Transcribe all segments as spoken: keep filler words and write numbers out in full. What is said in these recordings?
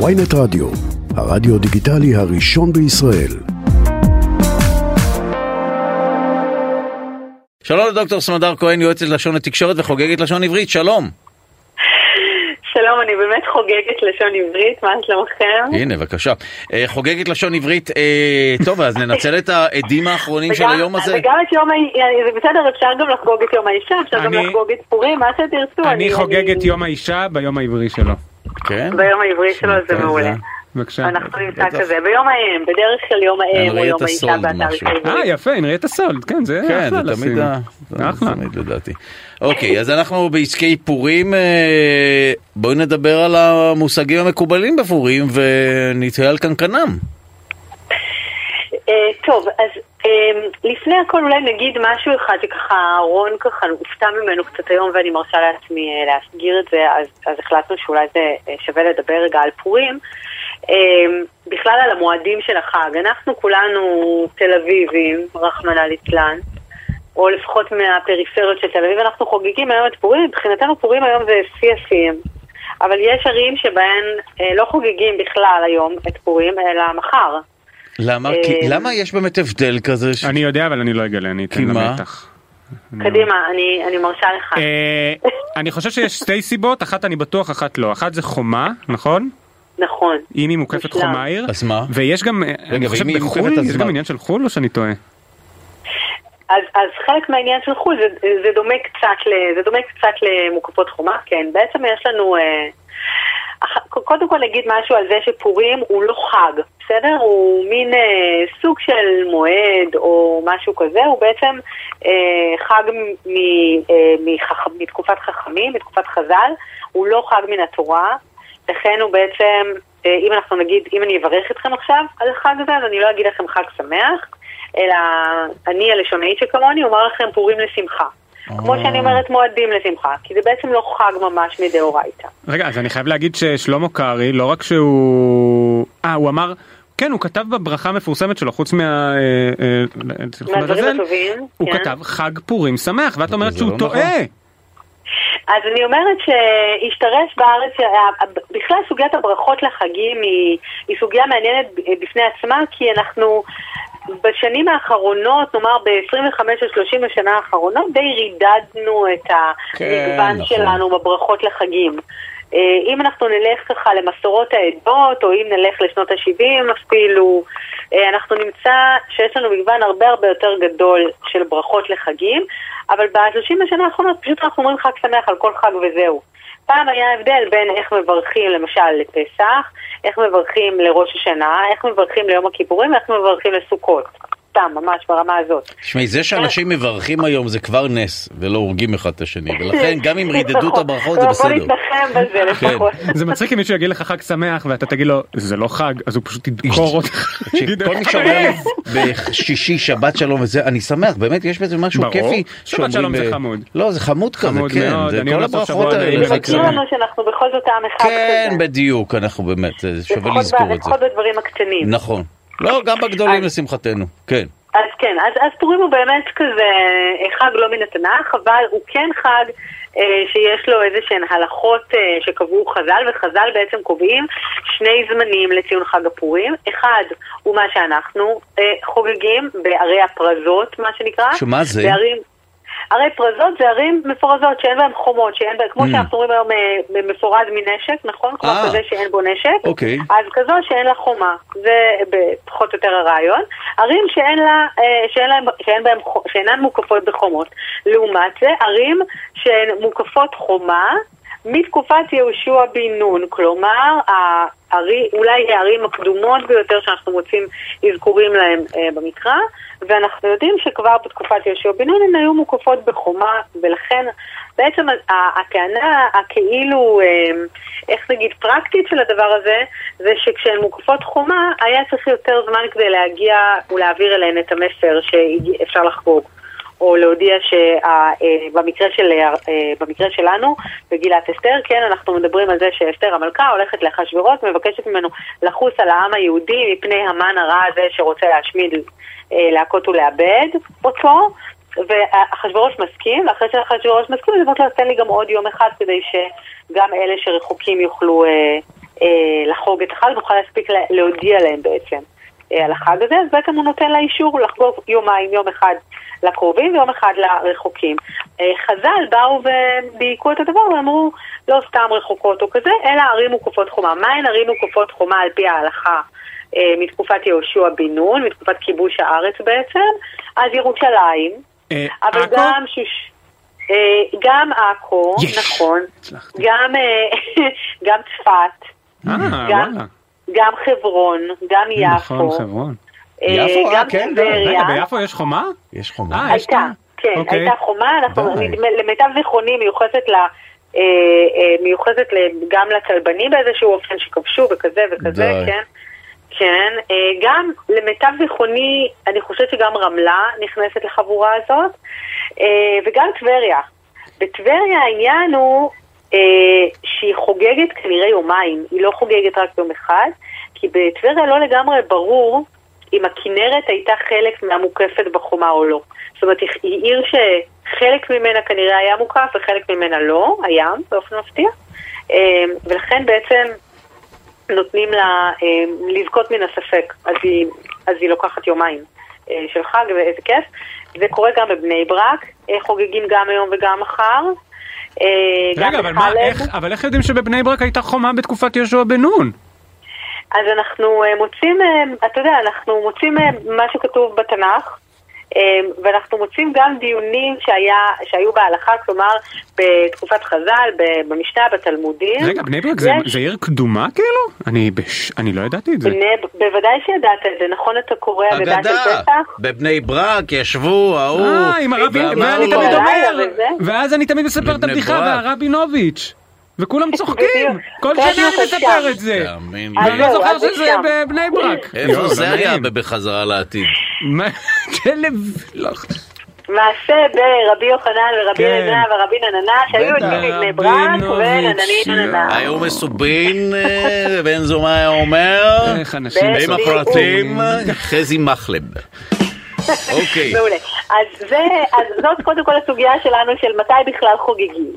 ynet רדיו, הרדיו דיגיטלי הראשון בישראל. שלום לדוקטור סמדר כהן, יועצת לשון התקשורת וחוגגת לשון עברית. שלום. שלום, אני באמת חוגגת לשון עברית, מה שלומכם? הנה, בבקשה. חוגגת לשון עברית, טוב, אז ננצל את העדים האחרונים של היום הזה. וגם את יום האישה, בסדר, אפשר גם לחגוג את יום האישה, אפשר גם לחגוג את פורים, מה שתרצו. אני חוגג את יום האישה ביום העברי שלו. כן? ביום העברי שלו זה מעולה. בבקשה. אנחנו נמצא כזה, ביום האם, בדרך של יום האם או יום האישה באתר העברי. אה, יפה, נראית הסולד, כן, זה אחלה לשים. תמיד לדעתי. אוקיי, אז אנחנו בעסקי פורים, בואו נדבר על המושגים המקובלים בפורים ונתראה על קנקנם. טוב, אז לפני הכל אולי נגיד משהו אחד שככה רון ככה הופתע ממנו קצת היום ואני מרשה לעצמי להסגיר את זה, אז החלטנו שאולי זה שווה לדבר רגע על פורים. בכלל על המועדים של החג, אנחנו כולנו תל אביבים, רחמנא ליצלן, או לפחות מהפריפריות של תל אביב, אנחנו חוגגים היום את פורים, מבחינתנו פורים היום זה סייפים, אבל יש ערים שבהן לא חוגגים בכלל היום את פורים, אלא מחר. למה? למה יש באמת הבדל כזה? אני יודע, אבל אני לא אגלה, אני אתן למתח. קדימה, אני מרשה לך. אני חושב שיש שתי סיבות, אחת אני בטוח, אחת לא. אחת זה חומה, נכון? נכון. אם היא מוקפת חומה עיר. אז מה? ויש גם, אני חושב בחול, יש גם עניין של חול או שאני טועה? אז, אז חלק מהעניין של חול זה, זה דומה קצת ל, זה דומה קצת למוקפות חומה, כן. בעצם יש לנו, אה, קודם כל נגיד משהו על זה שפורים הוא לא חג, בסדר? הוא מין אה, סוג של מועד או משהו כזה, הוא בעצם אה, חג מ, אה, מחכ, מתקופת חכמים, מתקופת חז"ל, הוא לא חג מן התורה, לכן הוא בעצם, אה, אם אנחנו נגיד, אם אני אברך אתכם עכשיו על החג הזה, אז אני לא אגיד לכם חג שמח, אלא אני הלשונאית שכמוני אומר לכם פורים לשמחה. כמו שאני אומרת מועדים לשמחה, כי זה בעצם לא חג ממש מדאורייתא. רגע, אז אני חייב להגיד ששלמה קרעי, לא רק שהוא... אה, הוא אמר... כן, הוא כתב בברכה המפורסמת שלו, חוץ מה... מהדברים הטובים. הוא כתב חג פורים שמח, ואת אומרת שהוא טועה. אז אני אומרת שהשתרש בארץ, בכלל סוגיית הברכות לחגים היא סוגיה מעניינת בפני עצמה, כי אנחנו... בשנים האחרונות, נאמר ב-עשרים וחמש עד שלושים השנה האחרונות, די רידדנו את המגוון כן, שלנו נכון. בברכות לחגים. אם אנחנו נלך ככה למסורות העדות, או אם נלך לשנות ה-שבעים אפילו, אנחנו נמצא שיש לנו מגוון הרבה הרבה יותר גדול של ברכות לחגים, אבל ב-שלושים השנה האחרונות פשוט אנחנו אומרים חג שמח על כל חג וזהו. פעם היה הבדל בין איך מברכים למשל לפסח, איך מברכים לראש השנה, איך מברכים ליום הכיפורים, איך מברכים לסוכות. סתם, ממש ברמה הזאת. שמי, זה שאנשים מברכים היום זה כבר נס, ולא הורגים אחד את השני, ולכן גם אם רידדו את הברכות זה בסדר. בוא נתנחם בזה לפחות. זה מצחיק אם מישהו יגיד לך חג שמח, ואתה תגיד לו, זה לא חג, אז הוא פשוט ידקור אותך. כל מי שאומר לי בשישי, שבת שלום וזה, אני שמח, באמת יש בזה משהו כיפי. שבת שלום זה חמוד. לא, זה חמוד כזה, כן. זה כל הברכות האלה. זה מכיר לנו שאנחנו בכל זאת עם אחד. כן, בדיוק, אנחנו באמת, שווה לזכור את זה. לא, גם בגדולים לשמחתנו, כן. אז כן, אז פורים הוא באמת כזה חג לא מן התנ"ך, אבל הוא כן חג שיש לו איזה שהן הלכות שקבעו חז"ל, וחז"ל בעצם קובעים שני זמנים לציון חג הפורים. אחד הוא מה שאנחנו חוגגים בערי הפרזות, מה שנקרא. שמה זה? ערי פרזות זה ערים מפורזות, שאין בהם חומות, שאין בהם, כמו שאנחנו רואים היום מפורז מנשק, נכון? כמו כזה שאין בו נשק, אז כזו שאין לה חומה, זה פחות או יותר הרעיון. ערים שאינן מוקפות בחומות, לעומת זה, ערים שהן מוקפות חומה, מתקופת יהושע בן נון, כלומר, אולי הערים הקדומות ביותר שאנחנו מוצאים אזכורים להם במקרא, ואנחנו יודעים שכבר בתקופת יהושע בן נון הן היו מוקפות בחומה, ולכן בעצם הטענה הכאילו, איך נגיד, פרקטית של הדבר הזה, זה שכשהן מוקפות חומה, היה צריך יותר זמן כדי להגיע ולהעביר אליהן את המסר שאפשר לחגוג. או להודיע שבמקרה של, שלנו, בגילת אסתר, כן, אנחנו מדברים על זה שאסתר המלכה הולכת לאחשוורוש, מבקשת ממנו לחוס על העם היהודי מפני המן הרע הזה שרוצה להשמיד, להכות ולאבד אותו, ואחשוורוש מסכים, ואחרי שאחשוורוש מסכים, זה אומר לו, תן לי גם עוד יום אחד כדי שגם אלה שרחוקים יוכלו לחוג את החג, נוכל להספיק להודיע להם בעצם על החג הזה, אז בעצם הוא נותן לה אישור לחגוג יומיים, יום אחד לקרובים ויום אחד לרחוקים. חז"ל באו ובייקו את הדבר ואמרו, לא סתם רחוקות או כזה, אלא ערים וקופות חומה. מה הן ערים וקופות חומה על פי ההלכה? מתקופת יהושע בן נון, מתקופת כיבוש הארץ בעצם, אז ירושלים, אבל גם שוש... גם עכו, נכון, גם גם צפת, גם גם חברון, גם יפו, גם טבריה. ביפו יש חומה? יש חומה. הייתה, כן, הייתה חומה, למיטב זיכרוני מיוחסת לה מיוחסת גם לצלבנים באיזשהו אופן שכבשו וכזה וכזה, כן. כן, גם למיטב זיכרוני, אני חושבת שגם רמלה נכנסת לחבורה הזאת, וגם טבריה. בטבריה העניין הוא שהיא חוגגת כנראה יומיים, היא לא חוגגת רק יום אחד, כי בטבריה לא לגמרי ברור אם הכנרת הייתה חלק מהמוקפת בחומה או לא. זאת אומרת, היא עיר שחלק ממנה כנראה היה מוקף וחלק ממנה לא, הים, באופן מפתיע, ולכן בעצם נותנים לה לזכות מן הספק, אז היא, אז היא לוקחת יומיים של חג, ואיזה כיף. זה קורה גם בבני ברק, חוגגים גם היום וגם מחר. רגע, אבל, מה, איך, אבל איך יודעים שבבני ברק הייתה חומה בתקופת יהושע בן נון? אז אנחנו מוצאים, אתה יודע, אנחנו מוצאים מה שכתוב בתנ"ך, ואנחנו מוצאים גם דיונים שהיה, שהיו בהלכה, כלומר בתקופת חז"ל, במשנה, בתלמודים. רגע, בני ברק, זה, זה עיר קדומה כאילו? אני, בש... אני לא ידעתי את זה. בני... בוודאי שידעת את זה, נכון אתה קורא אגדה, אגדה של פסח? בבני ברק ישבו, ההוא. אה, עם הרבי, ואני תמיד אומר, ואז אני תמיד מספר את הבדיחה, והרבי נוביץ'. וכולם צוחקים, כל שנה מספר את זה. אני לא זוכר שזה בבני ברק. איפה זה היה בחזרה לעתיד? מה? מעשה ברבי יוחנן ורבי אלעזר ורבי נננה, שהיו יוצאים מבני ברק וננני נננה. היו מסובין, בן זומא היה אומר, עם הפרטים, חזי מחלב. אוקיי. מעולה. אז זה, אז זאת קודם כל הסוגיה שלנו של מתי בכלל חוגגים.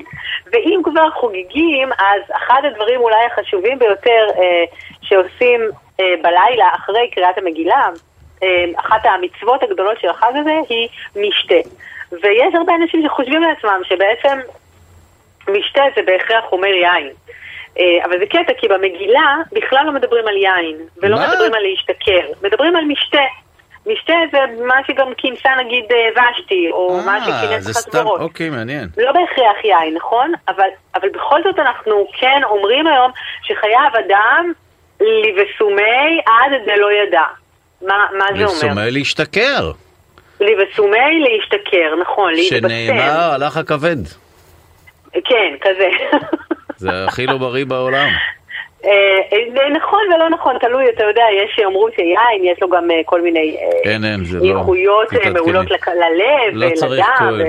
ואם כבר חוגגים, אז אחד הדברים אולי החשובים ביותר אה, שעושים אה, בלילה אחרי קריאת המגילה, אה, אחת המצוות הגדולות של החג הזה היא משתה. ויש הרבה אנשים שחושבים לעצמם שבעצם משתה זה בהכרח אומר יין. אה, אבל זה קטע, כי במגילה בכלל לא מדברים על יין, ולא מה? מדברים על להשתכר, מדברים על משתה. משתה זה מה שגם כינסה נגיד ושתי, או מה שכינס חסברות. אוקיי, מעניין. לא בהכרח יין, נכון? אבל, אבל בכל זאת אנחנו כן אומרים היום שחייב אדם לבסומי עד זה לא ידע. מה, מה זה אומר? לבסומי להשתכר. לבסומי להשתכר, נכון, להתבסם. שנאמר הלך הכבד. כן, כזה. זה הכי לא בריא בעולם. נכון ולא נכון, תלוי, אתה יודע, יש שאומרו שיין, יש לו גם כל מיני איכויות מעולות ללב, לא צריך כהל.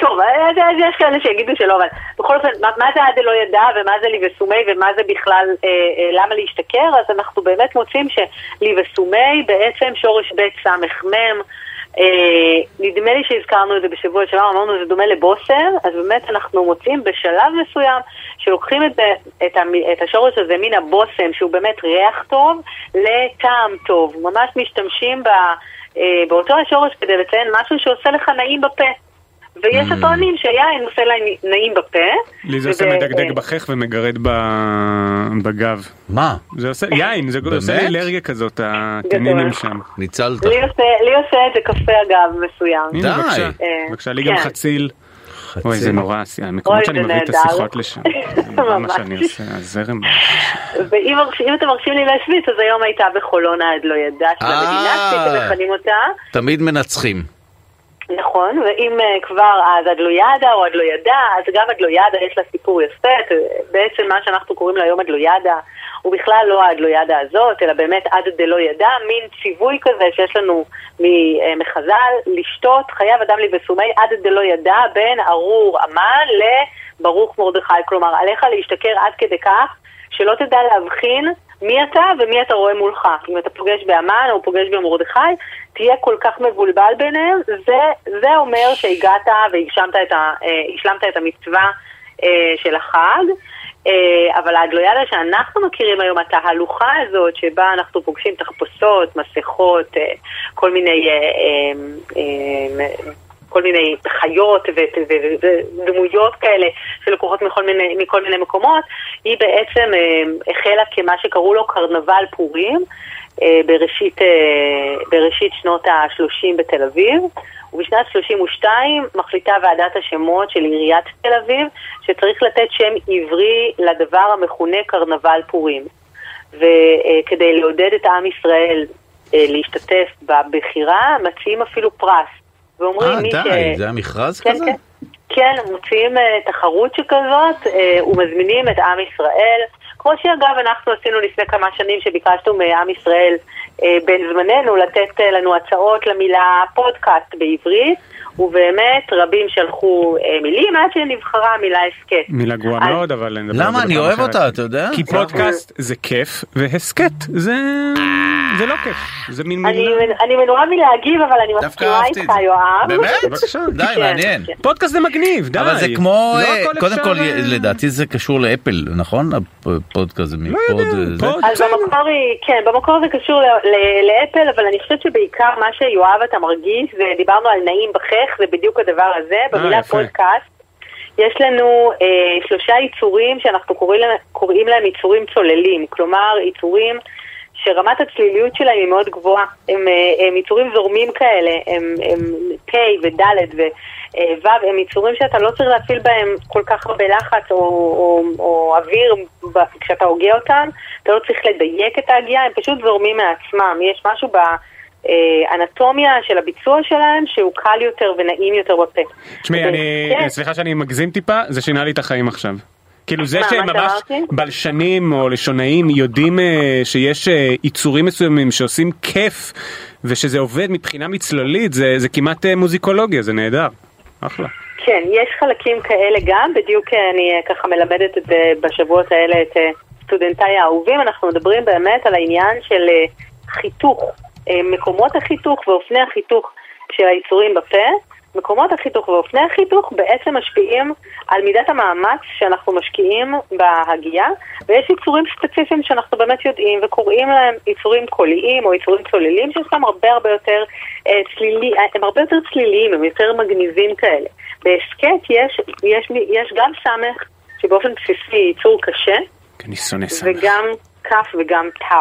טוב, יש כאלה שיגידו שלא, אבל בכל אופן, מה זה עד לא ידע ומה זה לי וסומי ומה זה בכלל, למה להשתכר? אז אנחנו באמת מוצאים שלי וסומי בעצם שורש בית סמך מם, נדמה לי שהזכרנו את זה בשבוע שלנו, אמרנו זה דומה לבוסר, אז באמת אנחנו מוצאים בשלב מסוים שלוקחים את, את, את השורש הזה מן הבוסם, שהוא באמת ריח טוב, לטעם טוב. ממש משתמשים ב, באותו השורש כדי לציין משהו שעושה לך נעים בפה. ויש הטוענים שהיין עושה לה נעים בפה. לי זה עושה מדגדג בחך ומגרד בגב. מה? זה עושה, יין, זה עושה אלרגיה כזאת, התנינים שם. ניצלת. לי עושה את זה קפה אגב מסוים. די. בבקשה, לי גם חציל. אוי, זה נורא עשייה, מקומות שאני מביא את השיחות לשם. מה שאני עושה, הזרם. ואם אתם מרשים לי להשוויץ, אז היום הייתה בחולון עד לא ידע, של המדינה, שאתם מכנים אותה. תמיד מנצחים. נכון, ואם כבר אז עד לא ידע או עד לא ידע, אז גם עד לא ידע יש לה סיפור יפה, בעצם מה שאנחנו קוראים לה היום עד לא ידע, הוא בכלל לא עד לא ידע הזאת, אלא באמת עד דלא ידע, מין ציווי כזה שיש לנו מחז"ל, לשתות חייב אדם לבסומי עד דלא ידע בין ארור אמן לברוך מרדכי, כלומר עליך להשתכר עד כדי כך שלא תדע להבחין מי אתה ומי אתה רואה מולך. אם אתה פוגש באמן או פוגש במרדכי, תהיה כל כך מבולבל ביניהם. זה, זה אומר שהגעת והשלמת את, ה, השלמת את המצווה של החג. אבל הגלויאדה שאנחנו מכירים היום, התהלוכה הזאת שבה אנחנו פוגשים תחפושות, מסכות, כל מיני כל מיני חיות ודמויות כאלה שלקוחות מכל מיני, מכל מיני מקומות, היא בעצם החלה כמה שקראו לו קרנבל פורים בראשית, בראשית שנות ה-שלושים בתל אביב, ובשנת שלושים ושתיים מחליטה ועדת השמות של עיריית תל אביב שצריך לתת שם עברי לדבר המכונה קרנבל פורים, וכדי לעודד את עם ישראל להשתתף בבחירה מציעים אפילו פרס ואומרים מי ש... די, זה המכרז כזה? כן, מוציאים תחרות שכזאת ומזמינים את עם ישראל, כמו שאגב אנחנו עשינו לפני כמה שנים שביקשנו מעם ישראל בין זמננו לתת לנו הצעות למילה פודקאסט בעברית, ובאמת רבים שלחו מילים עד שנבחרה מילה הסקט. מילה גרועה מאוד, אבל... למה? אני אוהב אותה, אתה יודע? כי פודקאסט זה כיף, והסקט זה... זה לא כיף, זה מין מילה. אני מנועה מלהגיב, אבל אני מסכימה איתך, יואב. באמת? די, מעניין. פודקאסט זה מגניב, די. אבל זה כמו... קודם כל, לדעתי זה קשור לאפל, נכון? הפודקאסט זה מפוד... אז במקור היא... כן, במקור זה קשור לאפל, אבל אני חושבת שבעיקר מה שיואב אתה מרגיש, ודיברנו על נעים בחך, זה בדיוק הדבר הזה, במילה פודקאסט. יש לנו שלושה יצורים שאנחנו קוראים להם יצורים צוללים, כלומר יצורים... שרמת הצליליות שלהם היא מאוד גבוהה, הם, הם יצורים זורמים כאלה, הם, הם פיי ודלת וווו, הם יצורים שאתה לא צריך להפעיל בהם כל כך הרבה לחץ או, או, או אוויר כשאתה הוגע אותם, אתה לא צריך לדייק את ההגיעה, הם פשוט זורמים מעצמם, יש משהו ב... אנטומיה של הביצוע שלהם שהוא קל יותר ונעים יותר בפה. שמי, סליחה שאני מגזים טיפה, זה שינה לי את החיים עכשיו. כאילו זה שהם ממש בלשנים או לשונאים יודעים שיש יצורים מסוימים שעושים כיף ושזה עובד מבחינה מצלולית, זה, זה כמעט מוזיקולוגיה, זה נהדר, אחלה. כן, יש חלקים כאלה גם, בדיוק אני ככה מלמדת את זה בשבועות האלה את סטודנטי האהובים, אנחנו מדברים באמת על העניין של חיתוך, מקומות החיתוך ואופני החיתוך של היצורים בפה, מקומות החיתוך ואופני החיתוך בעצם משפיעים על מידת המאמץ שאנחנו משקיעים בהגיעה, ויש יצורים ספציפיים שאנחנו באמת יודעים וקוראים להם יצורים קוליים או יצורים צוללים, שיש להם הרבה הרבה יותר אה, צלילי, הם הרבה יותר צליליים, הם יותר מגניבים כאלה. בהסקט יש, יש, יש גם סמך שבאופן בסיסי ייצור קשה, וגם כף וגם תו,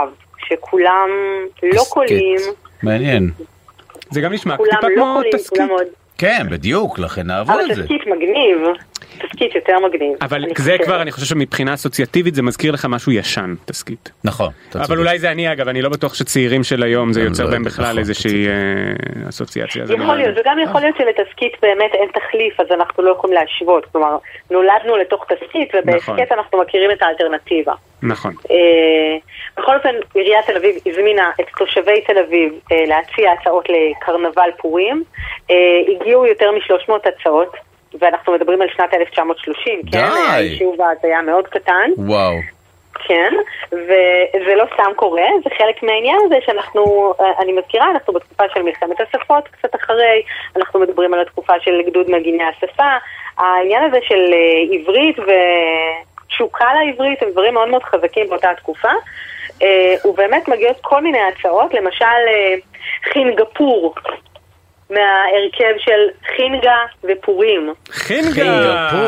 שכולם לא קוליים. מעניין. זה גם נשמע כולם לא קוליים, כולם עוד. כן, בדיוק, לכן נעבור את זה. אבל תסקית מגניב, תסקית יותר מגניב. אבל זה כבר, אני חושב שמבחינה אסוציאטיבית, זה מזכיר לך משהו ישן, תסקית. נכון. אבל אולי זה אני, אגב, אני לא בטוח שצעירים של היום, זה יוצר בהם בכלל איזושהי אסוציאציה. יכול להיות, וגם יכול להיות שלתסקית באמת אין תחליף, אז אנחנו לא יכולים להשוות. כלומר, נולדנו לתוך תסקית, ובהסקט אנחנו מכירים את האלטרנטיבה. נכון. בכל אופן, עיריית תל אביב הזמינה את תושבי תל אביב להציע הצעות לקרנבל פורים. הגיעו יותר מ-שלוש מאות הצעות, ואנחנו מדברים על שנת אלף תשע מאות ושלושים, כן? היישוב הזה היה מאוד קטן. וואו. כן, וזה לא סתם קורה, זה חלק מהעניין הזה שאנחנו, אני מזכירה, אנחנו בתקופה של מלחמת השפות, קצת אחרי, אנחנו מדברים על התקופה של גדוד מגיני השפה, העניין הזה של עברית ו... תשוקה לעברית, הם דברים מאוד מאוד חזקים באותה התקופה, ובאמת מגיעות כל מיני הצעות, למשל חינגפור, מההרכב של חינגה ופורים. חינגפור?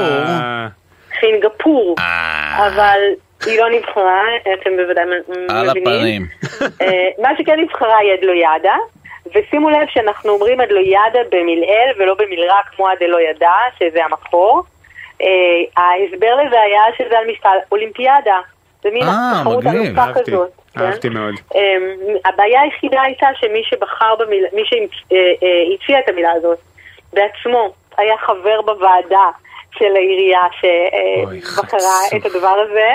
חינגפור, אבל היא לא נבחרה, אתם בוודאי מבינים. על הפנים. מה שכן נבחרה היא אדלוידה, ושימו לב שאנחנו אומרים אדלוידה במילאל ולא במילרע כמו אדלוידה, שזה המקור. ההסבר לזה היה שזה על משקל אולימפיאדה, זה מין התחרות הלופה כזאת. אהבתי מאוד. הבעיה היחידה הייתה שמי שבחר במילה, מי שהציע את המילה הזאת בעצמו היה חבר בוועדה של העירייה שבחרה את הדבר הזה,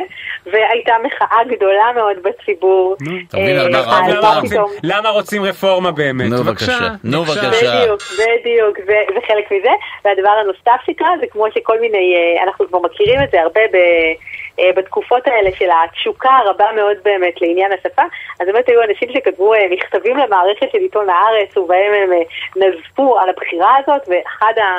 והייתה מחאה גדולה מאוד בציבור. למה רוצים רפורמה באמת? נו בבקשה. בדיוק, בדיוק, זה חלק מזה. והדבר הנוסף שקרה זה כמו שכל מיני, אנחנו כבר מכירים את זה הרבה בתקופות האלה של התשוקה הרבה מאוד באמת לעניין השפה, אז באמת היו אנשים שכתבו מכתבים למערכת של עיתון הארץ ובהם הם נזפו על הבחירה הזאת, ואחד ה...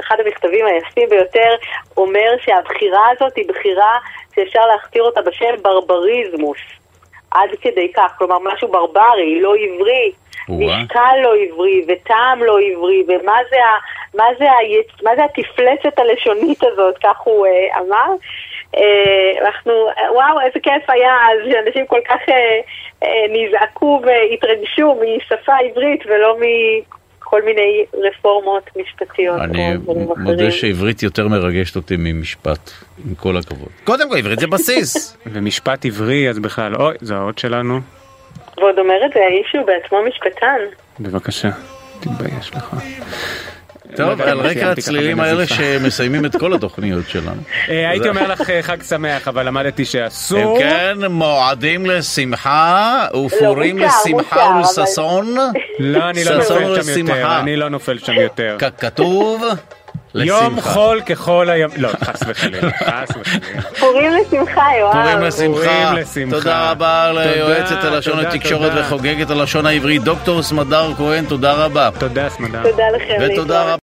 אחד המכתבים היפים ביותר אומר שהבחירה הזאת היא בחירה שאפשר להכתיר אותה בשם ברבריזמוס. עד כדי כך, כלומר משהו ברברי, לא עברי, משקל לא עברי וטעם לא עברי, ומה זה, מה זה, מה זה התפלצת הלשונית הזאת, כך הוא אה, אמר. אה, אנחנו, וואו, איזה כיף היה, אז אנשים כל כך אה, אה, נזעקו והתרגשו משפה עברית ולא מ... כל מיני רפורמות משפטיות. אני מודה שעברית יותר מרגשת אותי ממשפט, עם כל הכבוד. קודם כל, עברית זה בסיס. ומשפט עברי, אז בכלל, אוי, זה האות שלנו. ועוד אומר את זה, האיש הוא בעצמו משפטן. בבקשה, תתבייש לך. טוב, על רקע הצלילים האלה שמסיימים את כל התוכניות שלנו. הייתי אומר לך חג שמח, אבל למדתי שאסור. כן, מועדים לשמחה, ופורים לשמחה ולששון. לא, אני לא נופל שם יותר, אני לא נופל שם יותר. ככתוב, יום חול ככל היום... לא, חס וחלילה, חס וחלילה. פורים לשמחה, יואב. פורים לשמחה. תודה רבה ליועצת הלשון התקשורת וחוגגת הלשון העברית, דוקטור סמדר כהן, תודה רבה. תודה, סמדר. תודה לכם.